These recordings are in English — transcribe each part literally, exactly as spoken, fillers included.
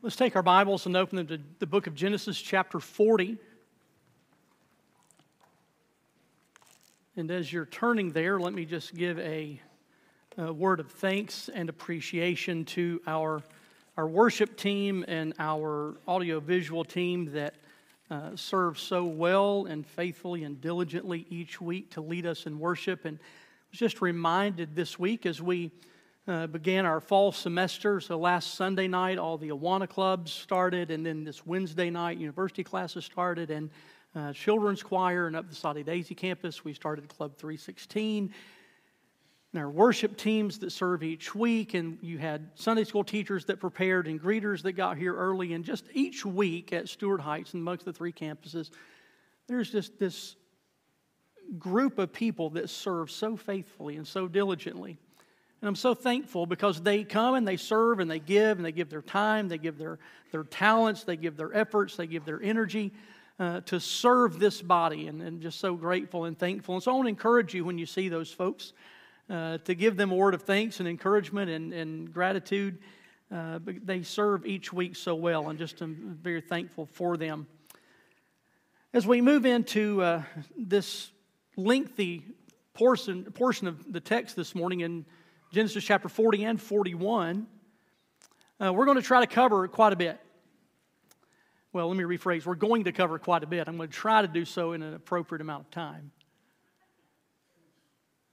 Let's take our Bibles and open them to the book of Genesis, chapter forty. And as you're turning there, let me just give a, a word of thanks and appreciation to our, our worship team and our audiovisual team that uh, serve so well and faithfully and diligently each week to lead us in worship. And I was just reminded this week as we Uh, began our fall semester. So last Sunday night, all the Awana clubs started, and then this Wednesday night, university classes started, and uh, children's choir, and up the Soddy Daisy campus, we started Club three sixteen, and our worship teams that serve each week, and you had Sunday school teachers that prepared, and greeters that got here early, and just each week at Stewart Heights and amongst the three campuses, there's just this group of people that serve so faithfully and so diligently. And I'm so thankful because they come and they serve and they give and they give their time, they give their, their talents, they give their efforts, they give their energy uh, to serve this body. And, and just so grateful and thankful. And so I want to encourage you when you see those folks uh, to give them a word of thanks and encouragement and, and gratitude. Uh, but they serve each week so well, and just I'm very thankful for them. As we move into uh, this lengthy portion, portion of the text this morning in Genesis chapter forty and forty-one, uh, we're going to try to cover quite a bit. Well, let me rephrase. We're going to cover quite a bit. I'm going to try to do so in an appropriate amount of time.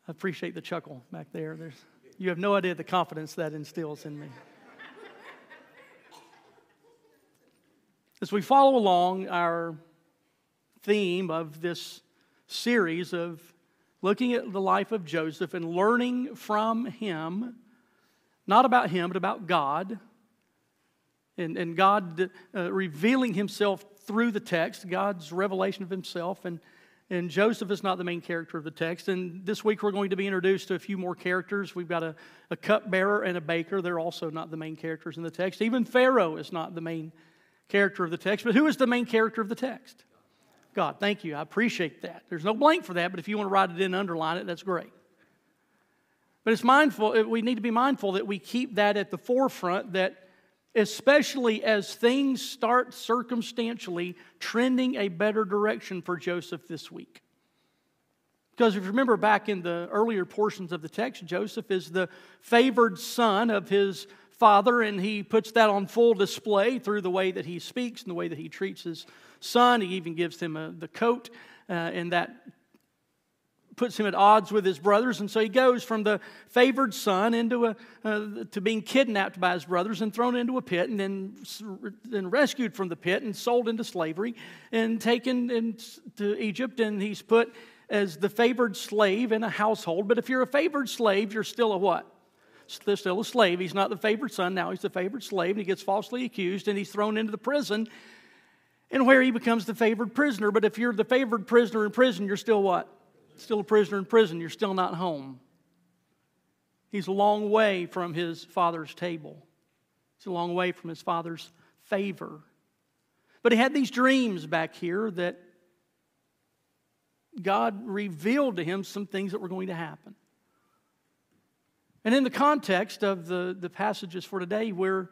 I appreciate the chuckle back there. There's, you have no idea the confidence that instills in me. As we follow along our theme of this series of looking at the life of Joseph and learning from him, not about him, but about God, and, and God uh, revealing himself through the text, God's revelation of himself, and, and Joseph is not the main character of the text. And this week we're going to be introduced to a few more characters. We've got a, a cupbearer and a baker. They're also not the main characters in the text. Even Pharaoh is not the main character of the text. But who is the main character of the text? God, thank you. I appreciate that. There's no blank for that, but if you want to write it in, underline it, that's great. But it's mindful, we need to be mindful that we keep that at the forefront, that especially as things start circumstantially trending a better direction for Joseph this week. Because if you remember back in the earlier portions of the text, Joseph is the favored son of his father, and he puts that on full display through the way that he speaks and the way that he treats his son. He even gives him a, the coat, uh, and that puts him at odds with his brothers. And so he goes from the favored son into a uh, to being kidnapped by his brothers and thrown into a pit, and then then rescued from the pit and sold into slavery and taken into Egypt, and he's put as the favored slave in a household. But if you're a favored slave, you're still a what? They're still a slave. He's not the favored son. Now he's the favored slave, and he gets falsely accused, and he's thrown into the prison, and where he becomes the favored prisoner. But if you're the favored prisoner in prison, you're still what? Still a prisoner in prison. You're still not home. He's a long way from his father's table. He's a long way from his father's favor. But he had these dreams back here that God revealed to him some things that were going to happen. And in the context of the, the passages for today, we're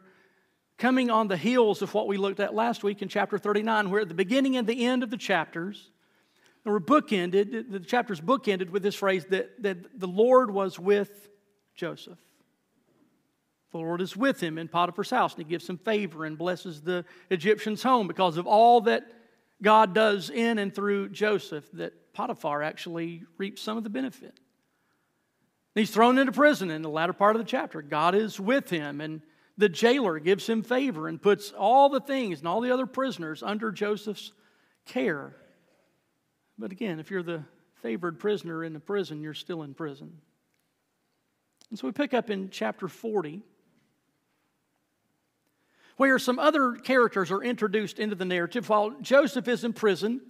coming on the heels of what we looked at last week in chapter thirty-nine, where at the beginning and the end of the chapters, they were bookended, the chapters bookended with this phrase that, that the Lord was with Joseph. The Lord is with him in Potiphar's house, and he gives him favor and blesses the Egyptian's home because of all that God does in and through Joseph, that Potiphar actually reaps some of the benefit. He's thrown into prison in the latter part of the chapter. God is with him, and the jailer gives him favor and puts all the things and all the other prisoners under Joseph's care. But again, if you're the favored prisoner in the prison, you're still in prison. And so we pick up in chapter forty, where some other characters are introduced into the narrative. While Joseph is in prison,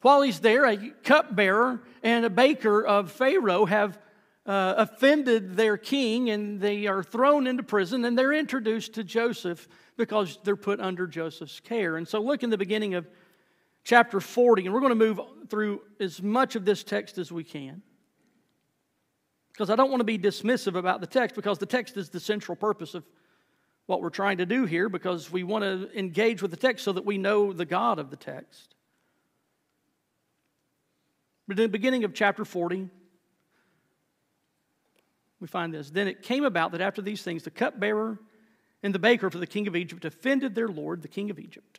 while he's there, a cupbearer and a baker of Pharaoh have Uh, offended their king, and they are thrown into prison, and they're introduced to Joseph because they're put under Joseph's care. And so look in the beginning of chapter forty, and we're going to move through as much of this text as we can, because I don't want to be dismissive about the text, because the text is the central purpose of what we're trying to do here, because we want to engage with the text so that we know the God of the text. But in the beginning of chapter forty, we find this. Then it came about that after these things, the cupbearer and the baker for the king of Egypt offended their lord, the king of Egypt.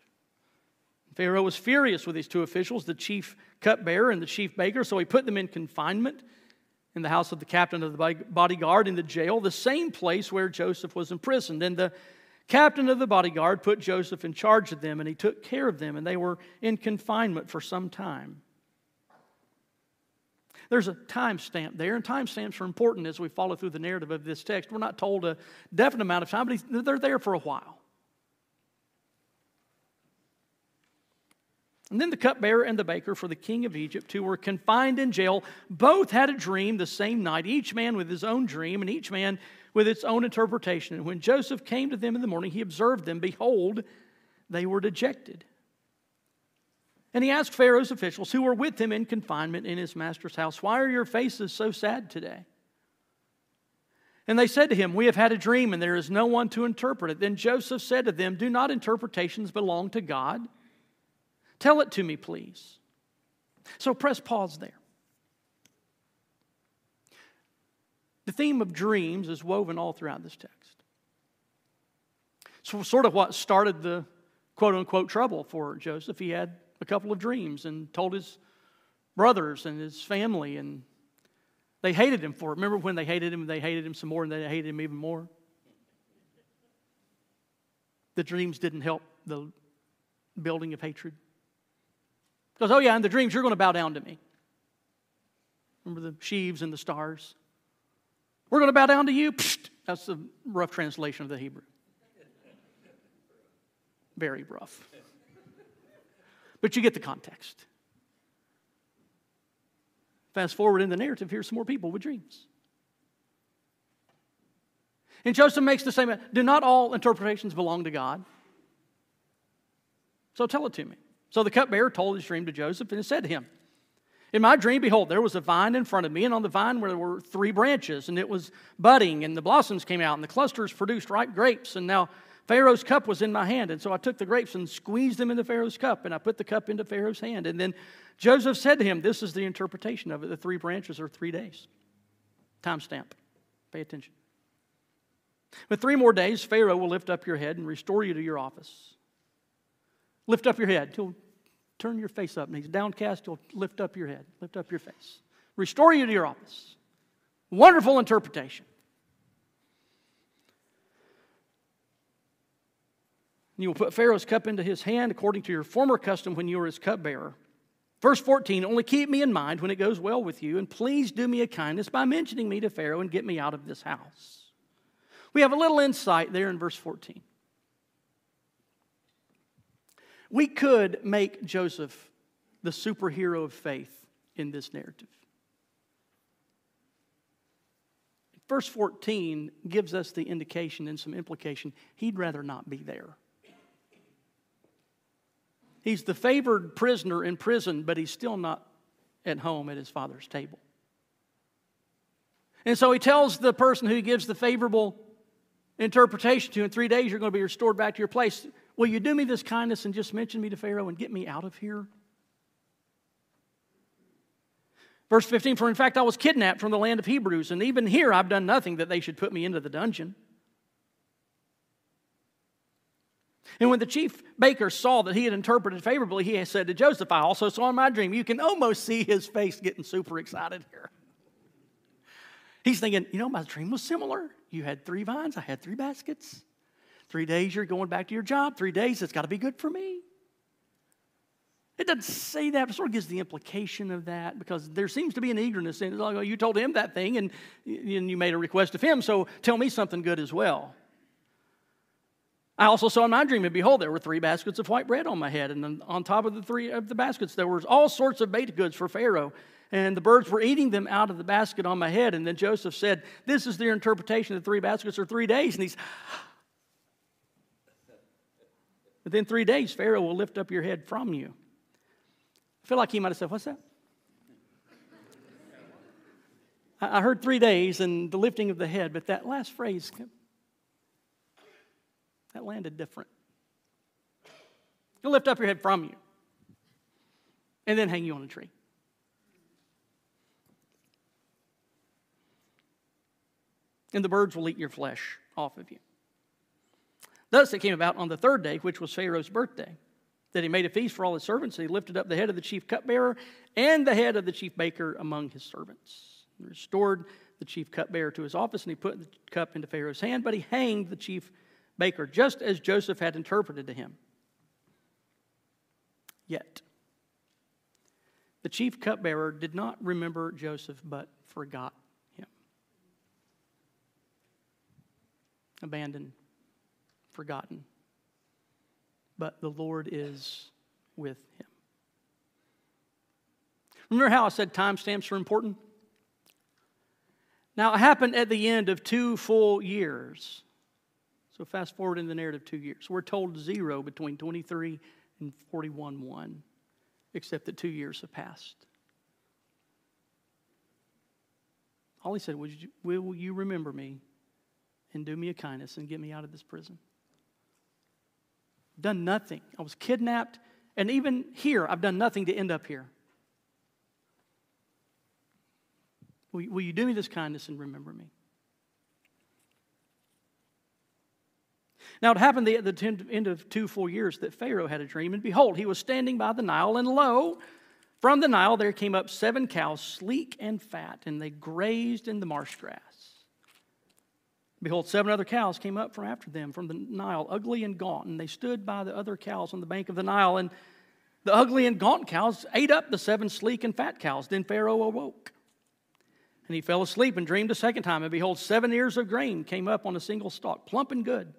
Pharaoh was furious with these two officials, the chief cupbearer and the chief baker, so he put them in confinement in the house of the captain of the bodyguard in the jail, the same place where Joseph was imprisoned. And the captain of the bodyguard put Joseph in charge of them, and he took care of them, and they were in confinement for some time. There's a time stamp there, and time stamps are important as we follow through the narrative of this text. We're not told a definite amount of time, but they're there for a while. And then the cupbearer and the baker for the king of Egypt, who were confined in jail, both had a dream the same night, each man with his own dream and each man with its own interpretation. And when Joseph came to them in the morning, he observed them. Behold, they were dejected. And he asked Pharaoh's officials who were with him in confinement in his master's house, "Why are your faces so sad today?" And they said to him, "We have had a dream, and there is no one to interpret it." Then Joseph said to them, "Do not interpretations belong to God? Tell it to me, please." So press pause there. The theme of dreams is woven all throughout this text. So sort of what started the quote-unquote trouble for Joseph. He had a couple of dreams and told his brothers and his family, and they hated him for it. Remember when they hated him, they hated him some more, and they hated him even more? The dreams didn't help the building of hatred. Because, oh yeah, in the dreams, you're going to bow down to me. Remember the sheaves and the stars? We're going to bow down to you. Psst. That's the rough translation of the Hebrew. Very rough. But you get the context. Fast forward in the narrative, here's some more people with dreams. And Joseph makes the same. Do not all interpretations belong to God? So tell it to me. So the cupbearer told his dream to Joseph, and it said to him, "In my dream, behold, there was a vine in front of me, and on the vine there were three branches, and it was budding, and the blossoms came out, and the clusters produced ripe grapes. And now Pharaoh's cup was in my hand, and so I took the grapes and squeezed them into Pharaoh's cup, and I put the cup into Pharaoh's hand." And then Joseph said to him, this is the interpretation of it, the three branches are three days. Timestamp. Pay attention. "With three more days, Pharaoh will lift up your head and restore you to your office." Lift up your head. He'll turn your face up. And he's downcast. He'll lift up your head. Lift up your face. "Restore you to your office." Wonderful interpretation. "You will put Pharaoh's cup into his hand according to your former custom when you were his cupbearer." Verse fourteen, "Only keep me in mind when it goes well with you, and please do me a kindness by mentioning me to Pharaoh and get me out of this house." We have a little insight there in verse fourteen. We could make Joseph the superhero of faith in this narrative. Verse fourteen gives us the indication and some implication he'd rather not be there. He's the favored prisoner in prison, but he's still not at home at his father's table. And so he tells the person who gives the favorable interpretation to, "In three days you're going to be restored back to your place. Will you do me this kindness and just mention me to Pharaoh and get me out of here?" Verse fifteen, "For in fact I was kidnapped from the land of Hebrews, and even here I've done nothing that they should put me into the dungeon." And when the chief baker saw that he had interpreted favorably, he said to Joseph, "I also saw in my dream." You can almost see his face getting super excited here. He's thinking, you know, my dream was similar. You had three vines, I had three baskets. Three days you're going back to your job. Three days it's got to be good for me. It doesn't say that, but it sort of gives the implication of that, because there seems to be an eagerness in it. Like, oh, you told him that thing and, and you made a request of him, so tell me something good as well. "I also saw in my dream, and behold, there were three baskets of white bread on my head, and on top of the three of the baskets there were all sorts of baked goods for Pharaoh, and the birds were eating them out of the basket on my head." And then Joseph said, "This is their interpretation of the three baskets or three days." And he's... "Within three days, Pharaoh will lift up your head from you." I feel like he might have said, "What's that? I heard three days and the lifting of the head, but that last phrase, that landed different. He'll lift up your head from you and then hang you on a tree. And the birds will eat your flesh off of you. Thus it came about on the third day, which was Pharaoh's birthday, that he made a feast for all his servants, and he lifted up the head of the chief cupbearer and the head of the chief baker among his servants. He restored the chief cupbearer to his office, and he put the cup into Pharaoh's hand, but he hanged the chief baker, just as Joseph had interpreted to him. Yet the chief cupbearer did not remember Joseph, but forgot him. Abandoned, forgotten. But the Lord is with him. Remember how I said timestamps are important? Now, it happened at the end of two full years. So fast forward in the narrative two years. We're told zero between twenty-three and forty-one one, except that two years have passed. All he said was, will you remember me and do me a kindness and get me out of this prison? Done nothing. I was kidnapped, and even here, I've done nothing to end up here. Will you, will you do me this kindness and remember me? Now, it happened at the end of two full years that Pharaoh had a dream, and behold, he was standing by the Nile, and lo, from the Nile there came up seven cows, sleek and fat, and they grazed in the marsh grass. Behold, seven other cows came up from after them from the Nile, ugly and gaunt, and they stood by the other cows on the bank of the Nile, and the ugly and gaunt cows ate up the seven sleek and fat cows. Then Pharaoh awoke, and he fell asleep and dreamed a second time, and behold, seven ears of grain came up on a single stalk, plump and good.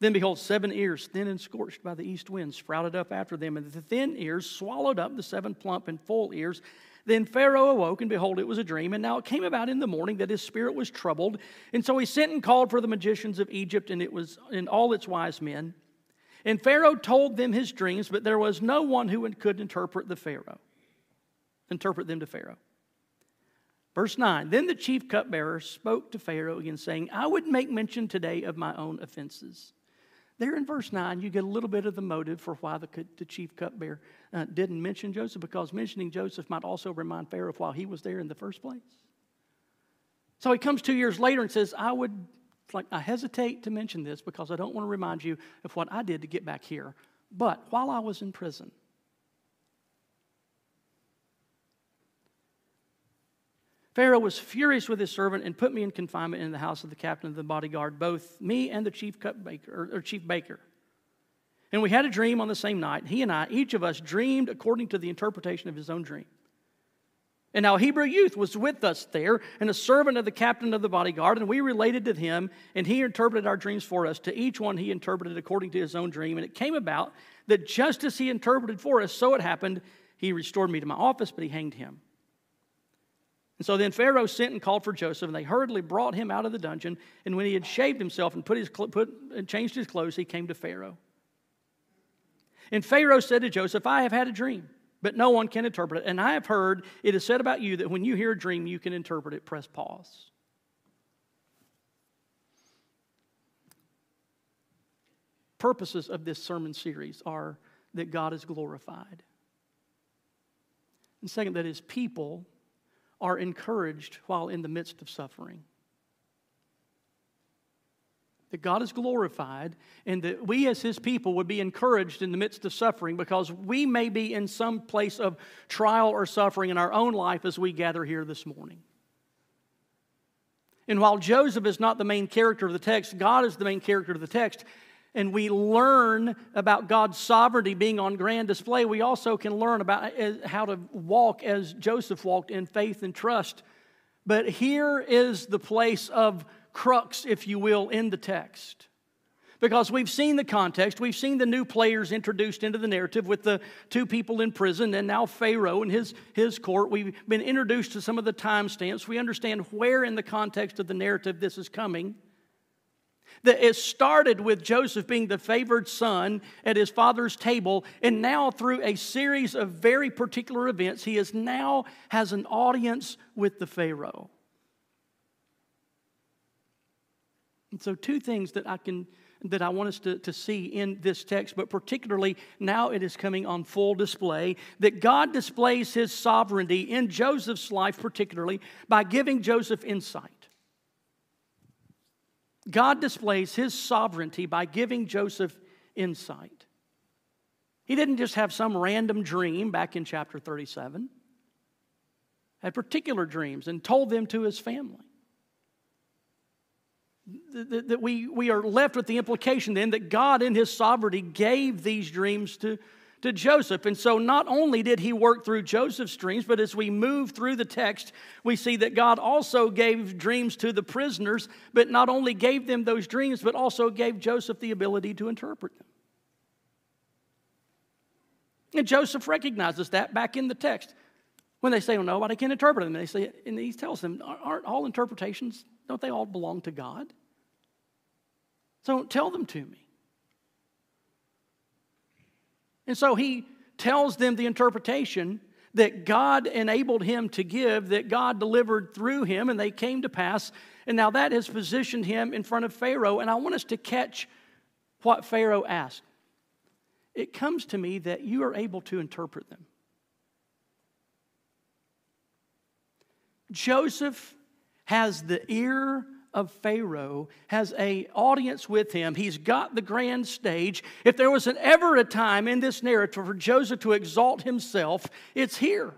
Then behold, seven ears, thin and scorched by the east wind, sprouted up after them, and the thin ears swallowed up the seven plump and full ears. Then Pharaoh awoke, and behold, it was a dream. And now it came about in the morning that his spirit was troubled. And so he sent and called for the magicians of Egypt, and it was and all its wise men. And Pharaoh told them his dreams, but there was no one who could interpret the Pharaoh. Interpret them to Pharaoh. Verse nine, then the chief cupbearer spoke to Pharaoh again, saying, I would make mention today of my own offenses. There in verse nine, you get a little bit of the motive for why the, the chief cupbearer uh, didn't mention Joseph, because mentioning Joseph might also remind Pharaoh of why he was there in the first place. So he comes two years later and says, I would, like, I hesitate to mention this because I don't want to remind you of what I did to get back here. But while I was in prison, Pharaoh was furious with his servant and put me in confinement in the house of the captain of the bodyguard, both me and the chief cupbaker, or chief baker. And we had a dream on the same night. He and I, each of us, dreamed according to the interpretation of his own dream. And our Hebrew youth was with us there, and a servant of the captain of the bodyguard, and we related to him, and he interpreted our dreams for us. To each one he interpreted according to his own dream, and it came about that just as he interpreted for us, so it happened. He restored me to my office, but he hanged him. And so then Pharaoh sent and called for Joseph, and they hurriedly brought him out of the dungeon. And when he had shaved himself and put his put and changed his clothes, he came to Pharaoh. And Pharaoh said to Joseph, I have had a dream, but no one can interpret it. And I have heard it is said about you that when you hear a dream, you can interpret it. Press pause. Purposes of this sermon series are that God is glorified. And second, that his people are encouraged while in the midst of suffering. That God is glorified, and that we as his people would be encouraged in the midst of suffering, because we may be in some place of trial or suffering in our own life as we gather here this morning. And while Joseph is not the main character of the text, God is the main character of the text, and we learn about God's sovereignty being on grand display, we also can learn about how to walk as Joseph walked, in faith and trust. But here is the place of crux, if you will, in the text. Because we've seen the context, we've seen the new players introduced into the narrative with the two people in prison and now Pharaoh and his, his court. We've been introduced to some of the timestamps. We understand where in the context of the narrative this is coming. That it started with Joseph being the favored son at his father's table, and now through a series of very particular events, he is now has an audience with the Pharaoh. And so two things that I can that I want us to, to see in this text, but particularly now it is coming on full display, that God displays his sovereignty in Joseph's life particularly by giving Joseph insight. God displays his sovereignty by giving Joseph insight. He didn't just have some random dream back in chapter thirty-seven. Had particular dreams and told them to his family. That we, we are left with the implication then that God in his sovereignty gave these dreams to, to Joseph. And so not only did he work through Joseph's dreams, but as we move through the text, we see that God also gave dreams to the prisoners, but not only gave them those dreams, but also gave Joseph the ability to interpret them. And Joseph recognizes that back in the text. When they say, well, nobody can interpret them, and they say, and he tells them, aren't all interpretations, don't they all belong to God? So tell them to me. And so he tells them the interpretation that God enabled him to give, that God delivered through him, and they came to pass. And now that has positioned him in front of Pharaoh. And I want us to catch what Pharaoh asked. It comes to me that you are able to interpret them. Joseph has the ear of Pharaoh, has an audience with him. He's got the grand stage. If there was an, ever a time in this narrative for Joseph to exalt himself, it's here.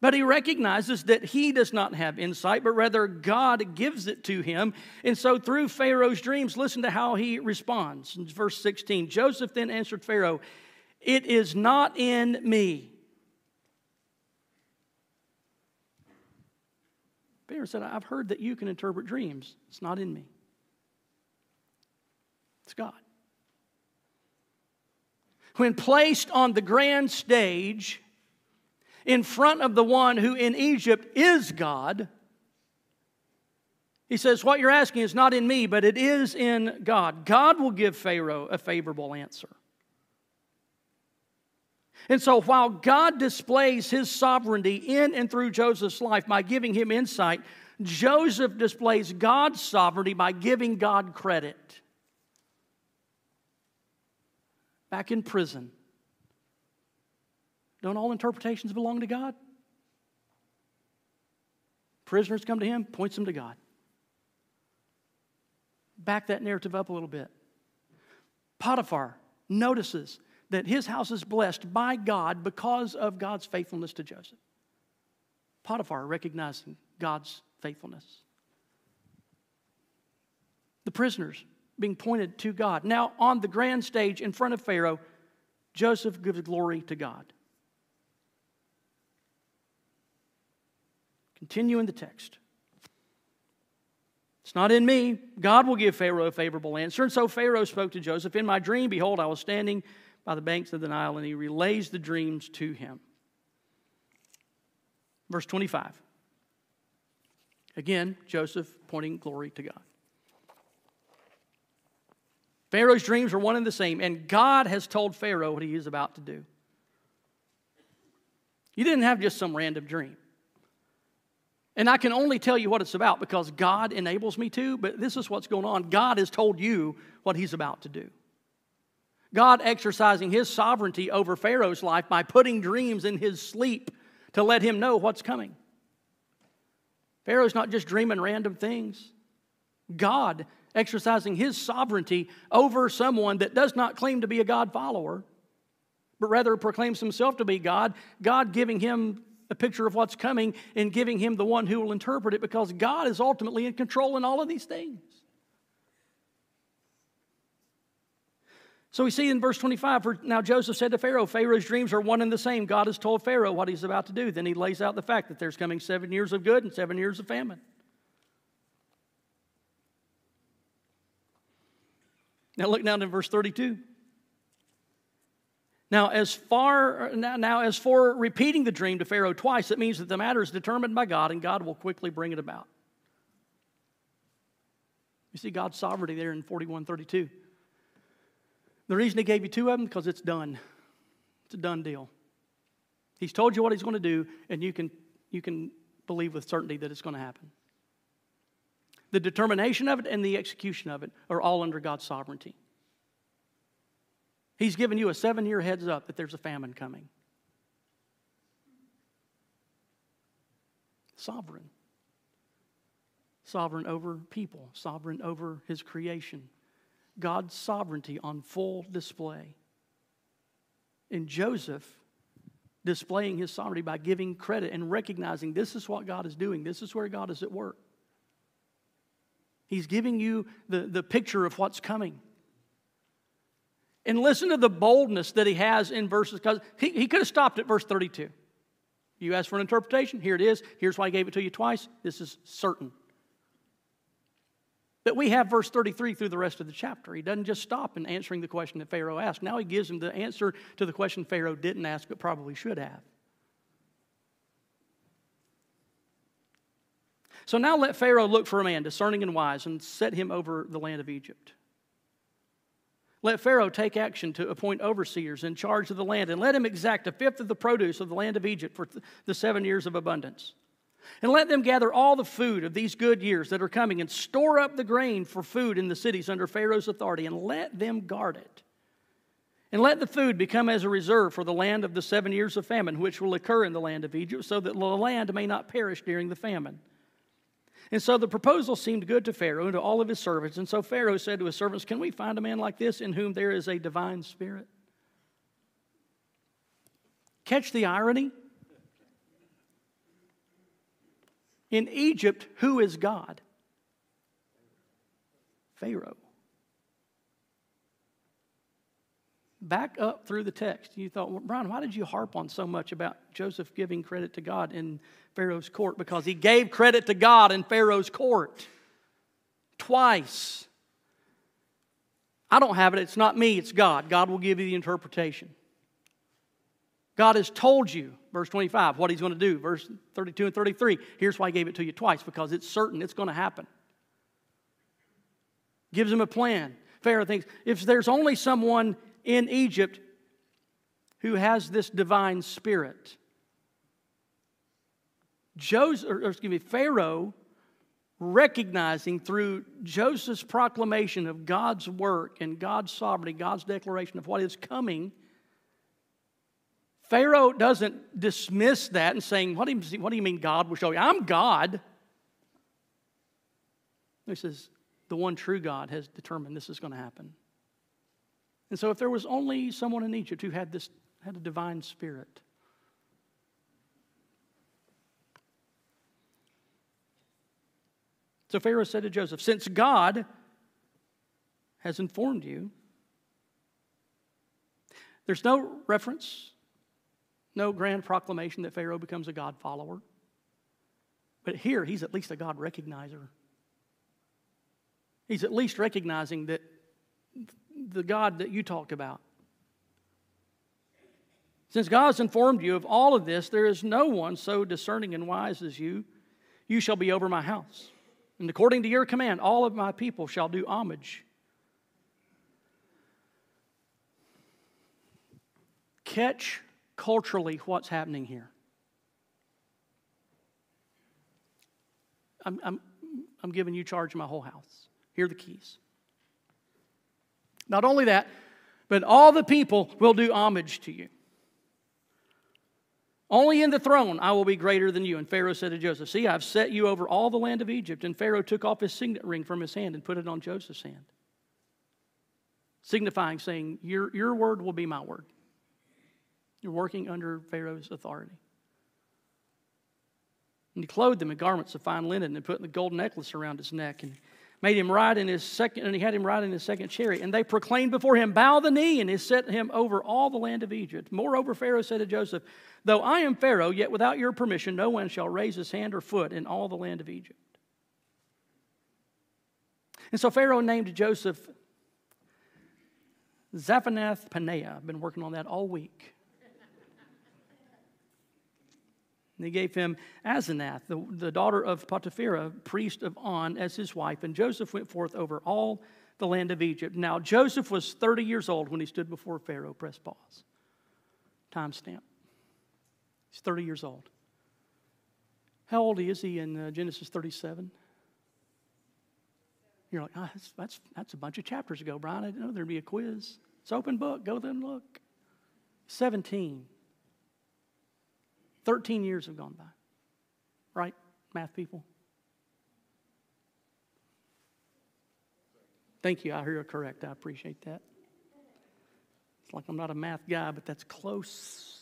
But he recognizes that he does not have insight, but rather God gives it to him. And so through Pharaoh's dreams, listen to how he responds. In verse sixteen, Joseph then answered Pharaoh, "It is not in me." Pharaoh said, "I've heard that you can interpret dreams. It's not in me. It's God." When placed on the grand stage in front of the one who in Egypt is God, he says, what you're asking is not in me, but it is in God. God will give Pharaoh a favorable answer. And so while God displays his sovereignty in and through Joseph's life by giving him insight, Joseph displays God's sovereignty by giving God credit. Back in prison, don't all interpretations belong to God? Prisoners come to him, points them to God. Back that narrative up a little bit. Potiphar notices that his house is blessed by God because of God's faithfulness to Joseph. Potiphar recognizing God's faithfulness. The prisoners being pointed to God. Now on the grand stage in front of Pharaoh, Joseph gives glory to God. Continue in the text. It's not in me. God will give Pharaoh a favorable answer. And so Pharaoh spoke to Joseph, "In my dream, behold, I was standing by the banks of the Nile," and he relays the dreams to him. Verse twenty-five. Again, Joseph pointing glory to God. Pharaoh's dreams are one and the same, and God has told Pharaoh what he is about to do. You didn't have just some random dream. And I can only tell you what it's about because God enables me to, but this is what's going on. God has told you what he's about to do. God exercising his sovereignty over Pharaoh's life by putting dreams in his sleep to let him know what's coming. Pharaoh's not just dreaming random things. God exercising his sovereignty over someone that does not claim to be a God follower, but rather proclaims himself to be God. God giving him a picture of what's coming and giving him the one who will interpret it, because God is ultimately in control in all of these things. So we see in verse twenty-five, now Joseph said to Pharaoh, Pharaoh's dreams are one and the same. God has told Pharaoh what he's about to do. Then he lays out the fact that there's coming seven years of good and seven years of famine. Now look down in verse thirty-two. Now as, far, now, now as for repeating the dream to Pharaoh twice, it means that the matter is determined by God and God will quickly bring it about. You see God's sovereignty there in forty-one thirty-two. The reason he gave you two of them, because it's done. It's a done deal. He's told you what he's going to do, and you can, you can believe with certainty that it's going to happen. The determination of it and the execution of it are all under God's sovereignty. He's given you a seven-year heads up that there's a famine coming. Sovereign. Sovereign over people. Sovereign over His creation. God's sovereignty on full display. And Joseph displaying his sovereignty by giving credit and recognizing this is what God is doing. This is where God is at work. He's giving you the, the picture of what's coming. And listen to the boldness that he has in verses. Because he, he could have stopped at verse thirty-two. You asked for an interpretation. Here it is. Here's why I gave it to you twice. This is certain. But we have verse thirty-three through the rest of the chapter. He doesn't just stop in answering the question that Pharaoh asked. Now he gives him the answer to the question Pharaoh didn't ask but probably should have. So now let Pharaoh look for a man discerning and wise and set him over the land of Egypt. Let Pharaoh take action to appoint overseers in charge of the land, and let him exact a fifth of the produce of the land of Egypt for the seven years of abundance. And let them gather all the food of these good years that are coming, and store up the grain for food in the cities under Pharaoh's authority, and let them guard it. And let the food become as a reserve for the land of the seven years of famine, which will occur in the land of Egypt, so that the land may not perish during the famine. And so the proposal seemed good to Pharaoh and to all of his servants. And so Pharaoh said to his servants, "Can we find a man like this in whom there is a divine spirit?" Catch the irony. In Egypt, who is God? Pharaoh. Back up through the text. You thought, well, Brian, why did you harp on so much about Joseph giving credit to God in Pharaoh's court? Because he gave credit to God in Pharaoh's court. Twice. I don't have it. It's not me. It's God. God will give you the interpretation. God has told you, verse twenty-five, what He's going to do. Verse thirty-two and thirty-three, here's why I gave it to you twice, because it's certain it's going to happen. Gives him a plan. Pharaoh thinks, if there's only someone in Egypt who has this divine spirit. Joseph, or excuse me, Pharaoh, recognizing through Joseph's proclamation of God's work and God's sovereignty, God's declaration of what is coming, Pharaoh doesn't dismiss that and saying, what do, you, what do you mean God will show you? I'm God. He says, the one true God has determined this is going to happen. And so if there was only someone in Egypt who had this, had a divine spirit. So Pharaoh said to Joseph, since God has informed you, there's no reference. No grand proclamation that Pharaoh becomes a God follower. But here, he's at least a God recognizer. He's at least recognizing that the God that you talk about. Since God has informed you of all of this, there is no one so discerning and wise as you. You shall be over my house. And according to your command, all of my people shall do homage. Catch culturally, what's happening here? I'm, I'm, I'm giving you charge of my whole house. Here are the keys. Not only that, but all the people will do homage to you. Only in the throne I will be greater than you. And Pharaoh said to Joseph, see, I've set you over all the land of Egypt. And Pharaoh took off his signet ring from his hand and put it on Joseph's hand, signifying, saying, your, your word will be my word. You're working under Pharaoh's authority. And he clothed him in garments of fine linen and put the gold necklace around his neck and made him ride in his second, and he had him ride in his second chariot. And they proclaimed before him, bow the knee, and he set him over all the land of Egypt. Moreover, Pharaoh said to Joseph, though I am Pharaoh, yet without your permission, no one shall raise his hand or foot in all the land of Egypt. And so Pharaoh named Joseph Zaphnath-Paneah. I've been working on that all week. And he gave him Asenath, the, the daughter of Potiphera, priest of On, as his wife. And Joseph went forth over all the land of Egypt. Now, Joseph was thirty years old when he stood before Pharaoh. Press pause. Time stamp. He's thirty years old. How old is he in uh, Genesis thirty-seven? You're like, oh, that's, that's, that's a bunch of chapters ago, Brian. I didn't know there'd be a quiz. It's open book. Go there and look. seventeen. thirteen years have gone by. Right, math people? Thank you. I hear you correct. I appreciate that. It's like I'm not a math guy, but that's close.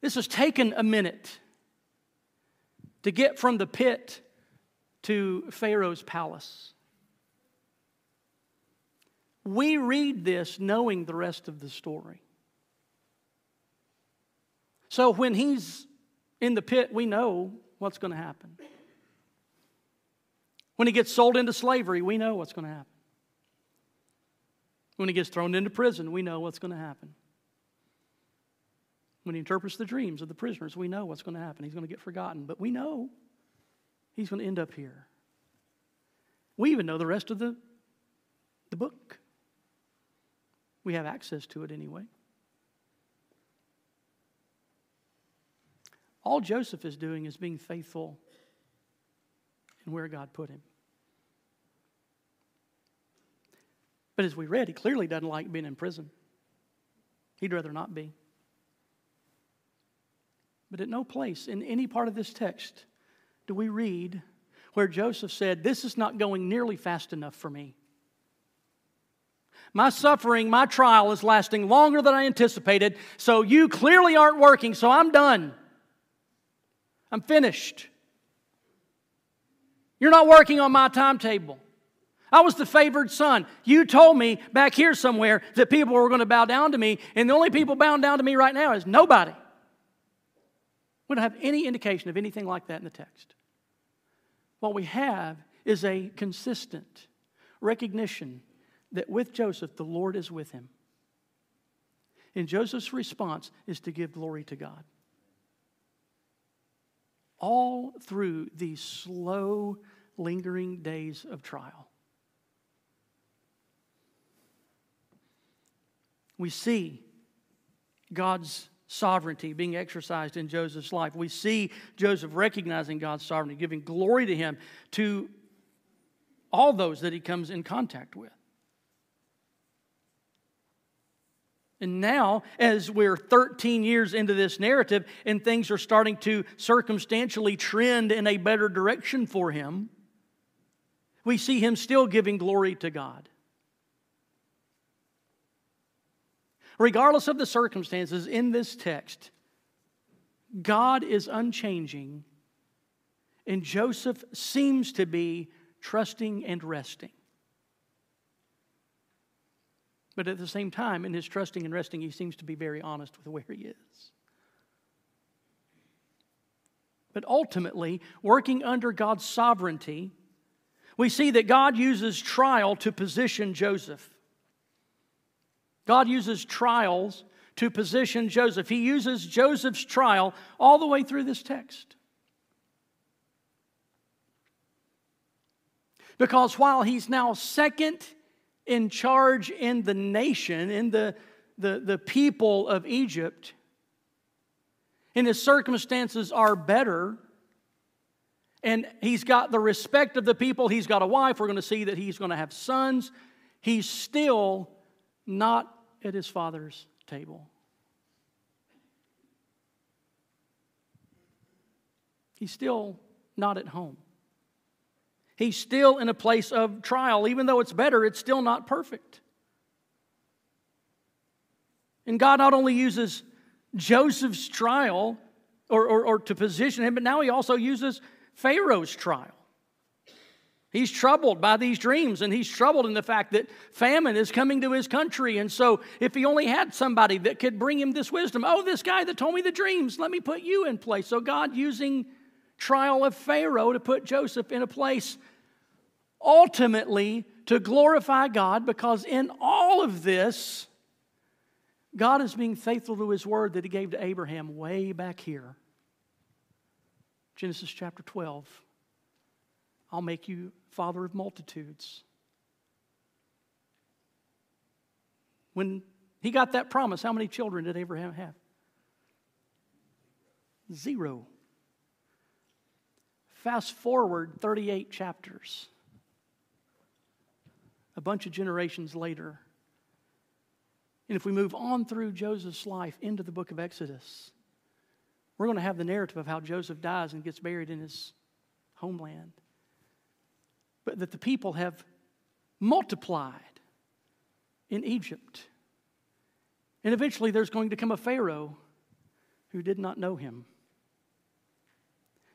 This has taken a minute to get from the pit to Pharaoh's palace. We read this knowing the rest of the story. So when he's in the pit, we know what's going to happen. When he gets sold into slavery, we know what's going to happen. When he gets thrown into prison, we know what's going to happen. When he interprets the dreams of the prisoners, we know what's going to happen. He's going to get forgotten, but we know he's going to end up here. We even know the rest of the, the book. We have access to it anyway. All Joseph is doing is being faithful in where God put him. But as we read, he clearly doesn't like being in prison. He'd rather not be. But at no place in any part of this text do we read where Joseph said, this is not going nearly fast enough for me. My suffering, my trial is lasting longer than I anticipated, so you clearly aren't working, so I'm done. I'm finished. You're not working on my timetable. I was the favored son. You told me back here somewhere that people were going to bow down to me, and the only people bowing down to me right now is nobody. We don't have any indication of anything like that in the text. What we have is a consistent recognition that with Joseph, the Lord is with him. And Joseph's response is to give glory to God. All through these slow, lingering days of trial, we see God's sovereignty being exercised in Joseph's life. We see Joseph recognizing God's sovereignty, giving glory to him, to all those that he comes in contact with. And now, as we're thirteen years into this narrative and things are starting to circumstantially trend in a better direction for him, we see him still giving glory to God. Regardless of the circumstances in this text, God is unchanging, and Joseph seems to be trusting and resting. But at the same time, in his trusting and resting, he seems to be very honest with where he is. But ultimately, working under God's sovereignty, we see that God uses trial to position Joseph. God uses trials to position Joseph. He uses Joseph's trial all the way through this text. Because while he's now second in charge in the nation, in the, the, the people of Egypt, and his circumstances are better, and he's got the respect of the people, he's got a wife, we're going to see that he's going to have sons, he's still not at his father's table. He's still not at home. He's still in a place of trial. Even though it's better, it's still not perfect. And God not only uses Joseph's trial or, or, or to position him, but now he also uses Pharaoh's trial. He's troubled by these dreams, and he's troubled in the fact that famine is coming to his country. And so if he only had somebody that could bring him this wisdom, oh, this guy that told me the dreams, let me put you in place. So God using trial of Pharaoh to put Joseph in a place ultimately to glorify God, because in all of this, God is being faithful to his word that he gave to Abraham way back here. Genesis chapter twelve. I'll make you father of multitudes. When he got that promise, how many children did Abraham have? Zero. Fast forward thirty-eight chapters. a bunch of generations later. And if we move on through Joseph's life into the book of Exodus, we're going to have the narrative of how Joseph dies and gets buried in his homeland. But that the people have multiplied in Egypt. And eventually there's going to come a Pharaoh who did not know him.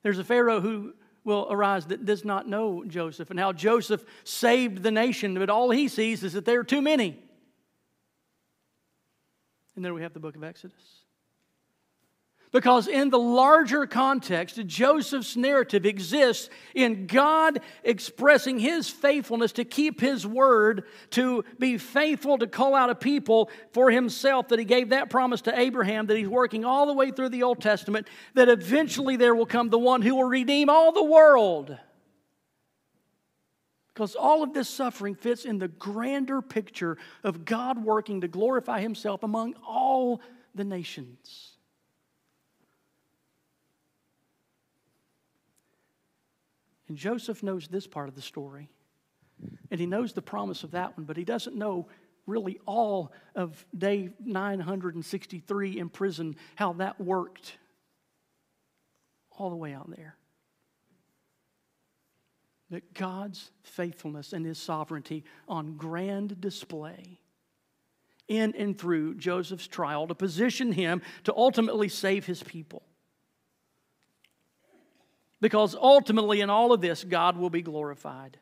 There's a Pharaoh who will arise that does not know Joseph, and how Joseph saved the nation, but all he sees is that there are too many. And then we have the book of Exodus. Because in the larger context, Joseph's narrative exists in God expressing His faithfulness to keep His word, to be faithful to call out a people for Himself, that He gave that promise to Abraham, that He's working all the way through the Old Testament, that eventually there will come the one who will redeem all the world. Because all of this suffering fits in the grander picture of God working to glorify Himself among all the nations. And Joseph knows this part of the story. And he knows the promise of that one, but he doesn't know really all of day nine hundred sixty-three in prison, how that worked all the way out there. That God's faithfulness and His sovereignty on grand display in and through Joseph's trial to position him to ultimately save his people. Because ultimately in all of this, God will be glorified.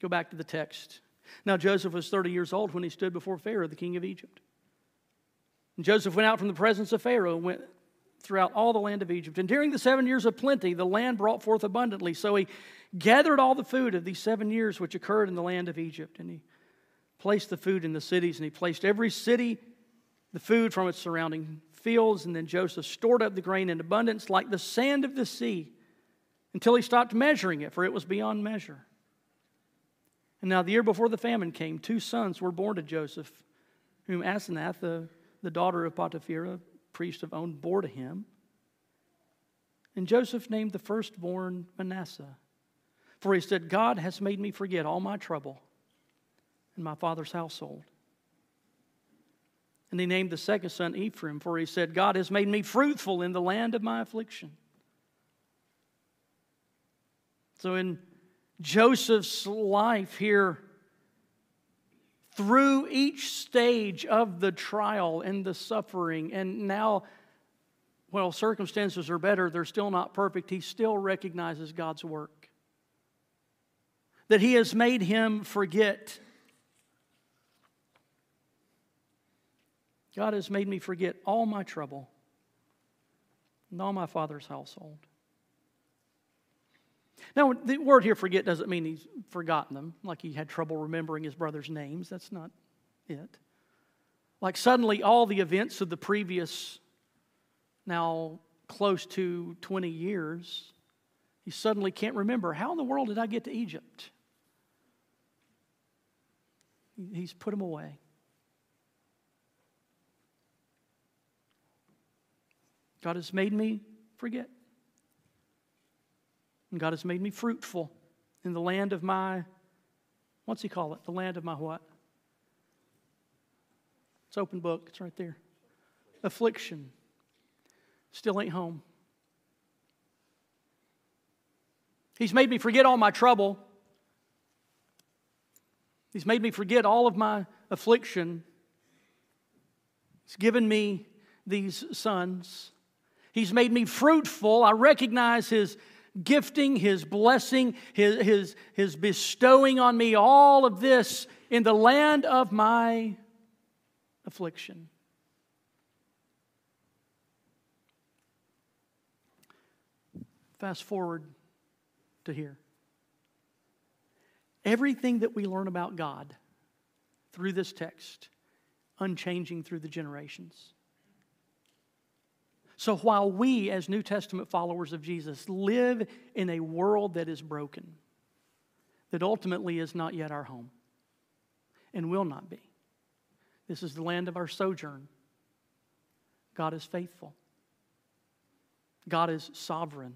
Go back to the text. Now Joseph was thirty years old when he stood before Pharaoh, the king of Egypt. And Joseph went out from the presence of Pharaoh and went throughout all the land of Egypt. And during the seven years of plenty, the land brought forth abundantly. So he gathered all the food of these seven years which occurred in the land of Egypt. And he placed the food in the cities, and he placed every city the food from its surrounding fields, and then Joseph stored up the grain in abundance like the sand of the sea until he stopped measuring it, for it was beyond measure. And now the year before the famine came, two sons were born to Joseph, whom Asenath, the, the daughter of Potiphera, priest of On, bore to him. And Joseph named the firstborn Manasseh, for he said, God has made me forget all my trouble in my father's household. And he named the second son Ephraim, for he said, God has made me fruitful in the land of my affliction. So in Joseph's life here, through each stage of the trial and the suffering, and now, well, circumstances are better, they're still not perfect, he still recognizes God's work. That He has made him forget. God has made me forget all my trouble and all my father's household. Now, the word here, forget, doesn't mean he's forgotten them, like he had trouble remembering his brother's names. That's not it. Like suddenly all the events of the previous, now close to twenty years, he suddenly can't remember. How in the world did I get to Egypt? He's put them away. God has made me forget. And God has made me fruitful in the land of my, what's he call it? The land of my what? It's open book. It's right there. Affliction. Still ain't home. He's made me forget all my trouble. He's made me forget all of my affliction. He's given me these sons. He's made me fruitful. I recognize His gifting, His blessing, his, his, his bestowing on me all of this in the land of my affliction. Fast forward to here. Everything that we learn about God through this text, unchanging through the generations. So while we, as New Testament followers of Jesus, live in a world that is broken, that ultimately is not yet our home, and will not be. This is the land of our sojourn. God is faithful. God is sovereign.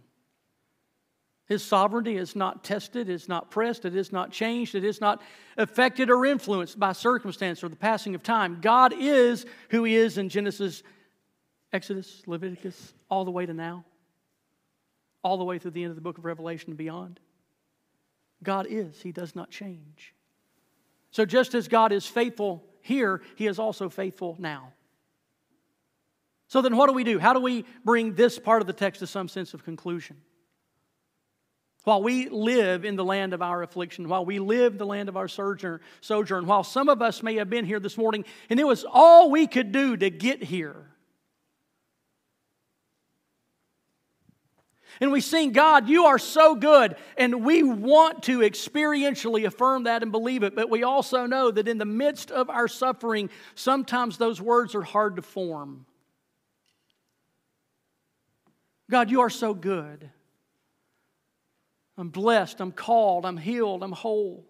His sovereignty is not tested, it's not pressed, it is not changed, it is not affected or influenced by circumstance or the passing of time. God is who He is in Genesis, Exodus, Leviticus, all the way to now, all the way through the end of the book of Revelation and beyond. God is. He does not change. So just as God is faithful here, He is also faithful now. So then what do we do? How do we bring this part of the text to some sense of conclusion? While we live in the land of our affliction, while we live the land of our sojourn, while some of us may have been here this morning and it was all we could do to get here, and we sing, God, you are so good, and we want to experientially affirm that and believe it, but we also know that in the midst of our suffering, sometimes those words are hard to form. God, you are so good. I'm blessed, I'm called, I'm healed, I'm whole.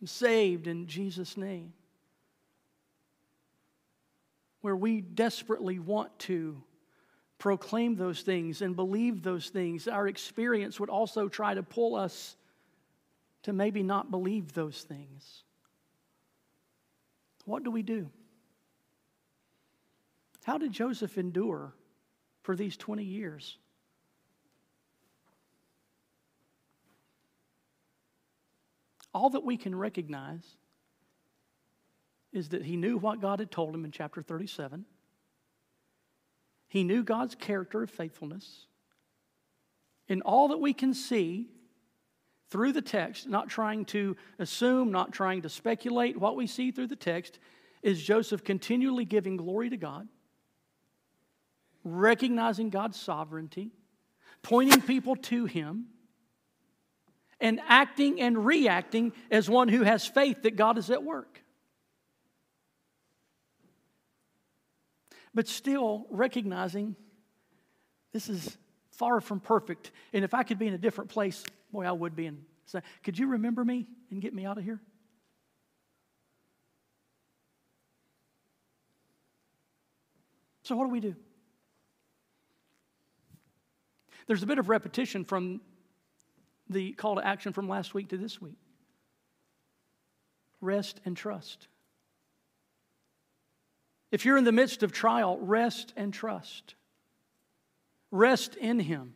I'm saved in Jesus' name. Where we desperately want to proclaim those things and believe those things, our experience would also try to pull us to maybe not believe those things. What do we do? How did Joseph endure for these twenty years? All that we can recognize is that he knew what God had told him in chapter thirty-seven. He knew God's character of faithfulness. And all that we can see through the text, not trying to assume, not trying to speculate, what we see through the text is Joseph continually giving glory to God, recognizing God's sovereignty, pointing people to Him, and acting and reacting as one who has faith that God is at work. But still recognizing this is far from perfect. And if I could be in a different place, boy, I would be. In. Could you remember me and get me out of here? So what do we do? There's a bit of repetition from the call to action from last week to this week. Rest and trust. If you're in the midst of trial, rest and trust. Rest in Him.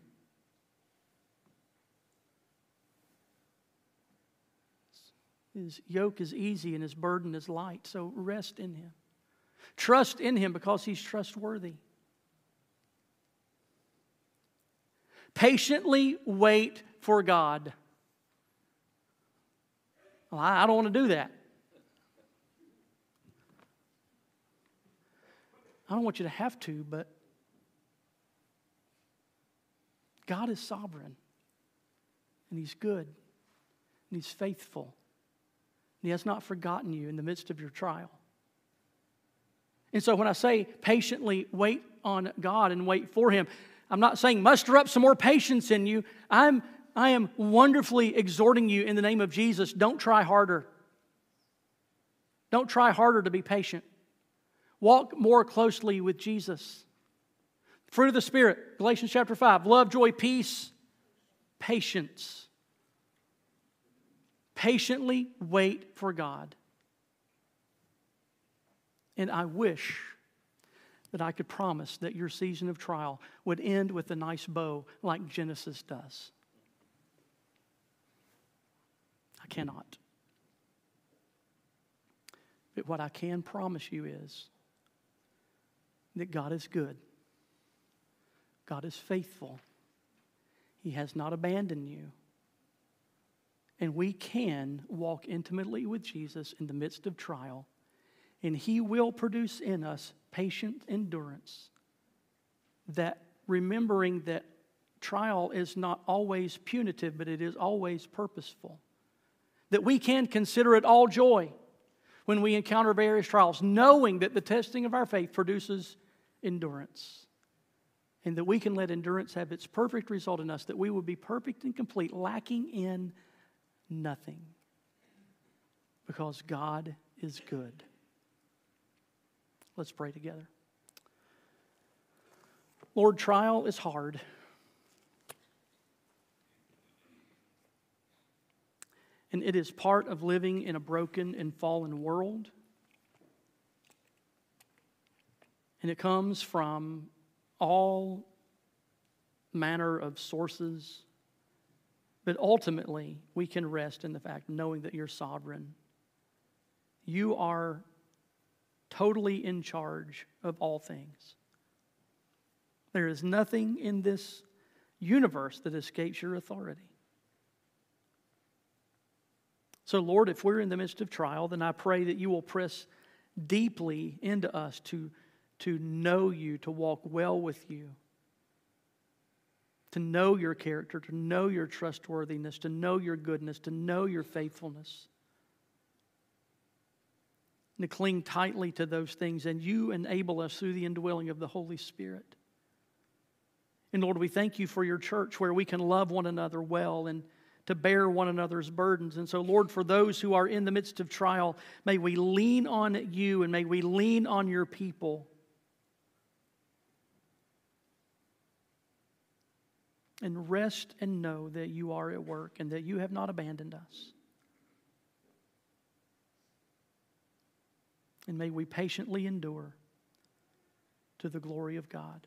His yoke is easy and His burden is light, so rest in Him. Trust in Him because He's trustworthy. Patiently wait for God. Well, I don't want to do that. I don't want you to have to, but God is sovereign, and He's good, and He's faithful, and He has not forgotten you in the midst of your trial. And so when I say patiently wait on God and wait for Him, I'm not saying muster up some more patience in you. I'm, I am wonderfully exhorting you in the name of Jesus, don't try harder. Don't try harder to be patient. Walk more closely with Jesus. Fruit of the Spirit, Galatians chapter five. Love, joy, peace, patience. Patiently wait for God. And I wish that I could promise that your season of trial would end with a nice bow like Genesis does. I cannot. But what I can promise you is that God is good. God is faithful. He has not abandoned you. And we can walk intimately with Jesus in the midst of trial. And He will produce in us patient endurance. That remembering that trial is not always punitive, but it is always purposeful. That we can consider it all joy when we encounter various trials, knowing that the testing of our faith produces endurance, and that we can let endurance have its perfect result in us, that we will be perfect and complete, lacking in nothing, because God is good. Let's pray together. Lord, trial is hard. and it is part of living in a broken and fallen world. And it comes from all manner of sources. But ultimately, we can rest in the fact, knowing that you're sovereign. You are totally in charge of all things. There is nothing in this universe that escapes your authority. So, Lord, if we're in the midst of trial, then I pray that you will press deeply into us to, to know you, to walk well with you, to know your character, to know your trustworthiness, to know your goodness, to know your faithfulness, and to cling tightly to those things. And you enable us through the indwelling of the Holy Spirit. And Lord, we thank you for your church, where we can love one another well and to bear one another's burdens. And so, Lord, for those who are in the midst of trial, may we lean on you and may we lean on your people. And rest and know that you are at work and that you have not abandoned us. And may we patiently endure to the glory of God.